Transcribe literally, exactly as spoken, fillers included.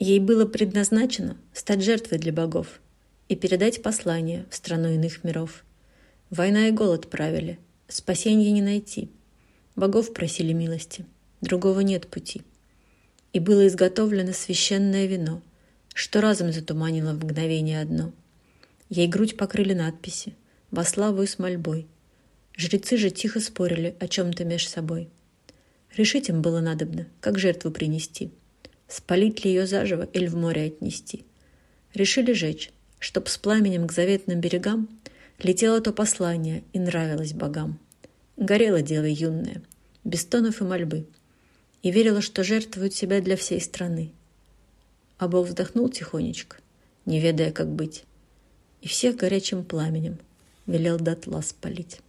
Ей было предназначено стать жертвой для богов и передать послание в страну иных миров. Война и голод правили, спасенья не найти. Богов просили милости, другого нет пути. И было изготовлено священное вино, что разом затуманило в мгновение одно. Ей грудь покрыли надписи, во славу и с мольбой. Жрецы же тихо спорили о чем-то меж собой. Решить им было надобно, как жертву принести, спалить ли ее заживо или в море отнести. Решили жечь, чтоб с пламенем к заветным берегам летело то послание и нравилось богам. Горела дева юная, без тонов и мольбы, и верила, что жертвует себя для всей страны. А бог вздохнул тихонечко, не ведая, как быть, и всех горячим пламенем велел дотла спалить.